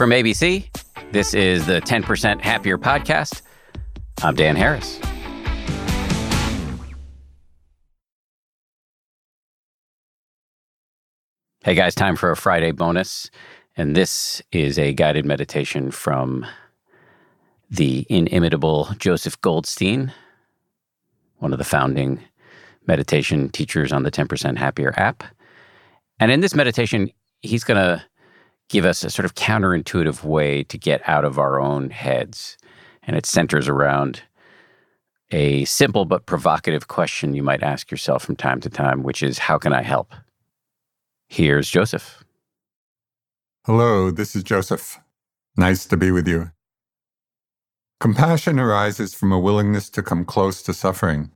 from ABC. This is the 10% Happier podcast. I'm Dan Harris. Hey guys, time for a Friday bonus. And this is a guided meditation from the inimitable Joseph Goldstein, one of the founding meditation teachers on the 10% Happier app. And in this meditation, he's going to give us a sort of counterintuitive way to get out of our own heads. And it centers around a simple but provocative question you might ask yourself from time to time, which is, how can I help? Here's Joseph. Hello, this is Joseph. Nice to be with you. Compassion arises from a willingness to come close to suffering.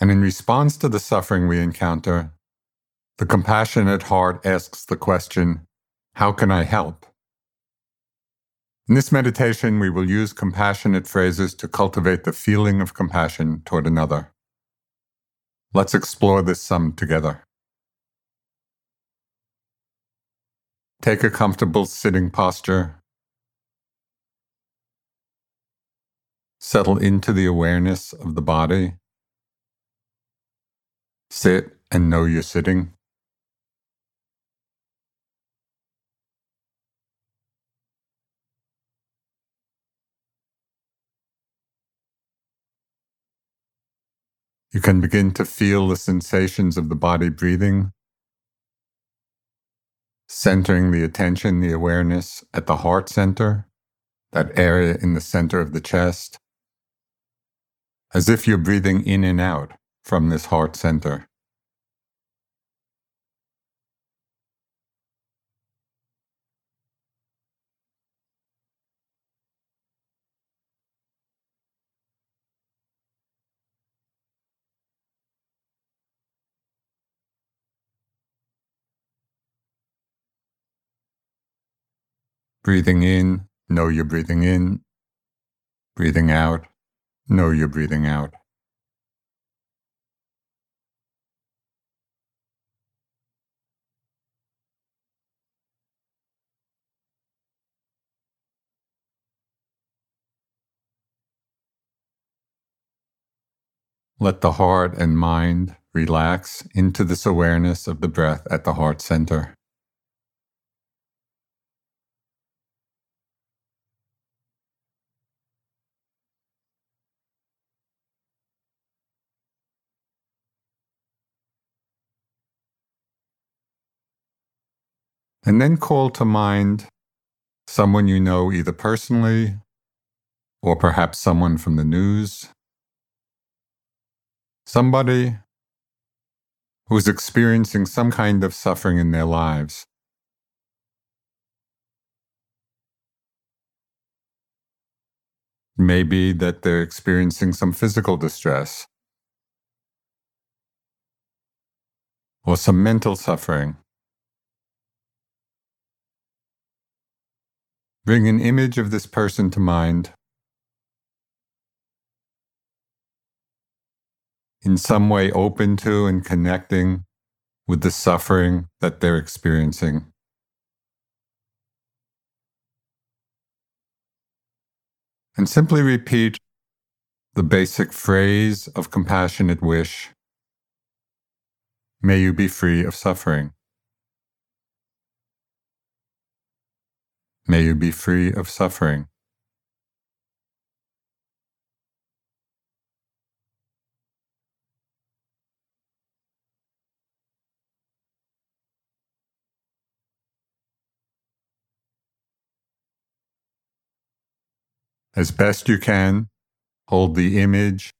And in response to the suffering we encounter, the compassionate heart asks the question, how can I help? In this meditation, we will use compassionate phrases to cultivate the feeling of compassion toward another. Let's explore this some together. Take a comfortable sitting posture. Settle into the awareness of the body. Sit and know you're sitting. You can begin to feel the sensations of the body breathing, centering the attention, the awareness at the heart center, that area in the center of the chest, as if you're breathing in and out from this heart center. Breathing in, know you're breathing in. Breathing out, know you're breathing out. Let the heart and mind relax into this awareness of the breath at the heart center. And then call to mind someone you know, either personally or perhaps someone from the news. Somebody who's experiencing some kind of suffering in their lives. Maybe that they're experiencing some physical distress or some mental suffering. Bring an image of this person to mind. In some way open to and connecting with the suffering that they're experiencing. And simply repeat the basic phrase of compassionate wish. May you be free of suffering. May you be free of suffering. As best you can, hold the image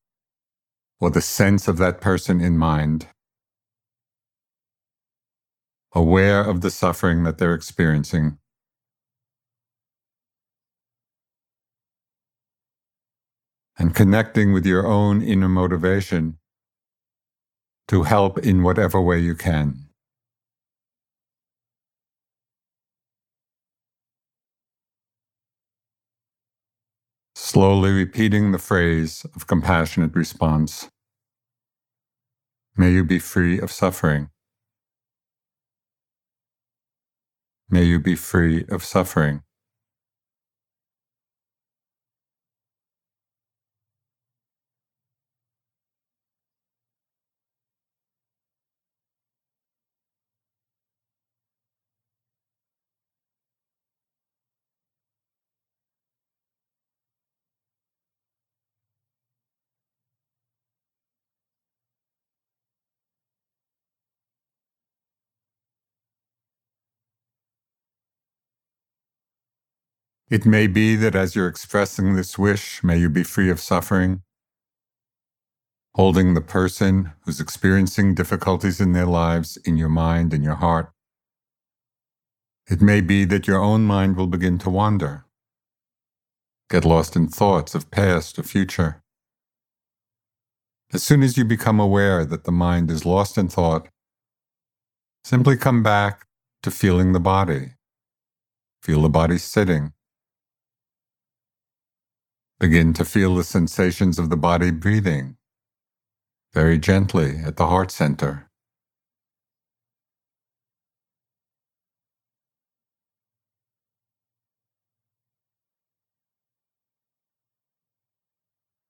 or the sense of that person in mind, aware of the suffering that they're experiencing. And connecting with your own inner motivation to help in whatever way you can. Slowly repeating the phrase of compassionate response. May you be free of suffering. May you be free of suffering. It may be that as you're expressing this wish, may you be free of suffering, holding the person who's experiencing difficulties in their lives in your mind and your heart. It may be that your own mind will begin to wander, get lost in thoughts of past or future. As soon as you become aware that the mind is lost in thought, simply come back to feeling the body. Feel the body sitting. Begin to feel the sensations of the body breathing, very gently at the heart center.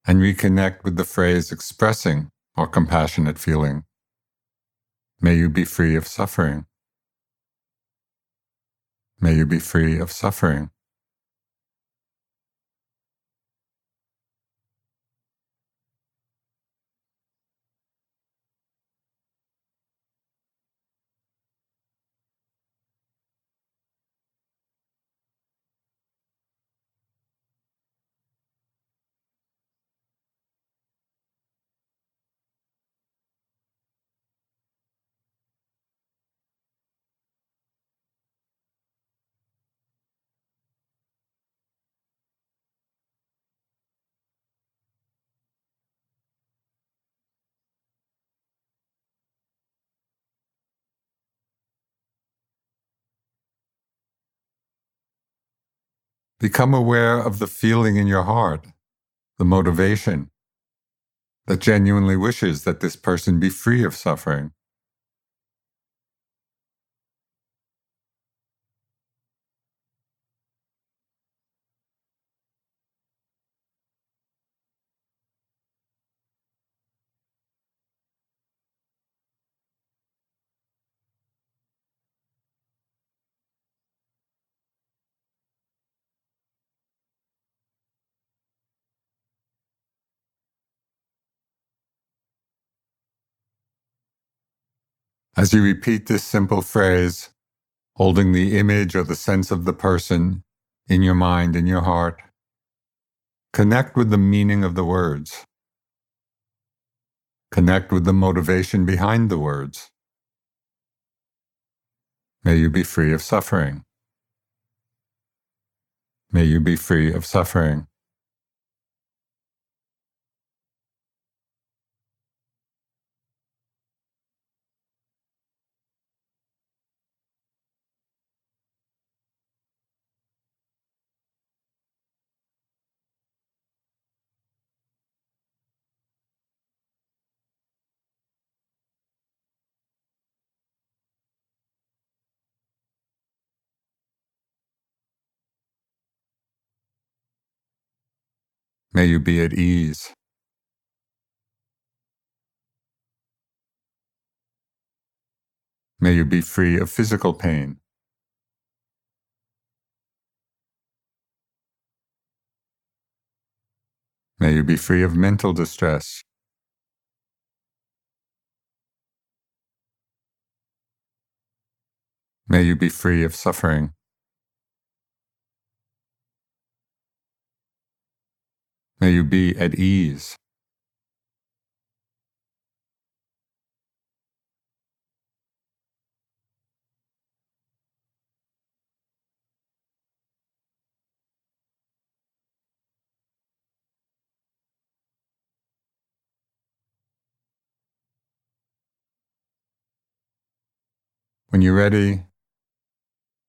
And reconnect with the phrase expressing or compassionate feeling. May you be free of suffering. May you be free of suffering. Become aware of the feeling in your heart, the motivation that genuinely wishes that this person be free of suffering. As you repeat this simple phrase, holding the image or the sense of the person in your mind, in your heart, connect with the meaning of the words. Connect with the motivation behind the words. May you be free of suffering. May you be free of suffering. May you be at ease. May you be free of physical pain. May you be free of mental distress. May you be free of suffering. May you be at ease. When you're ready,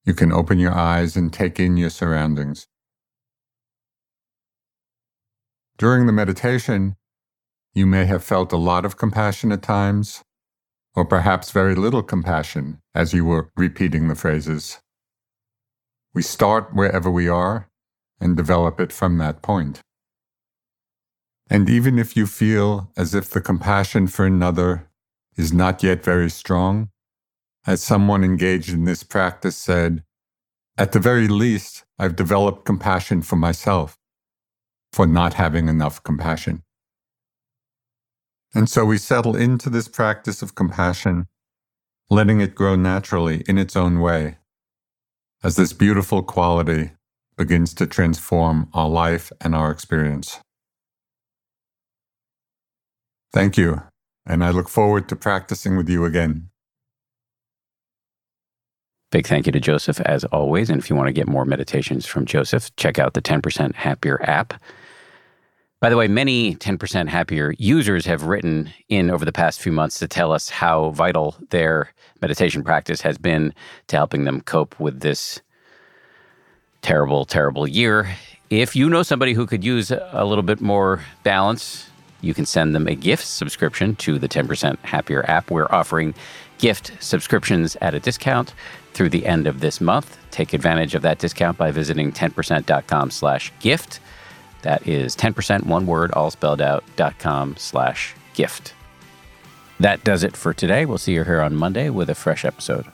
you can open your eyes and take in your surroundings. During the meditation, you may have felt a lot of compassion at times, or perhaps very little compassion as you were repeating the phrases. We start wherever we are and develop it from that point. And even if you feel as if the compassion for another is not yet very strong, as someone engaged in this practice said, at the very least, I've developed compassion for myself, for not having enough compassion. And so we settle into this practice of compassion, letting it grow naturally in its own way, as this beautiful quality begins to transform our life and our experience. Thank you, and I look forward to practicing with you again. Big thank you to Joseph, as always. And if you want to get more meditations from Joseph, check out the 10% Happier app. By the way, many 10% Happier users have written in over the past few months to tell us how vital their meditation practice has been to helping them cope with this terrible, terrible year. If you know somebody who could use a little bit more balance, you can send them a gift subscription to the 10% Happier app. We're offering gift subscriptions at a discount through the end of this month. Take advantage of that discount by visiting 10%.com/gift. That is 10%, one word, all spelled out, .com/gift. That does it for today. We'll see you here on Monday with a fresh episode.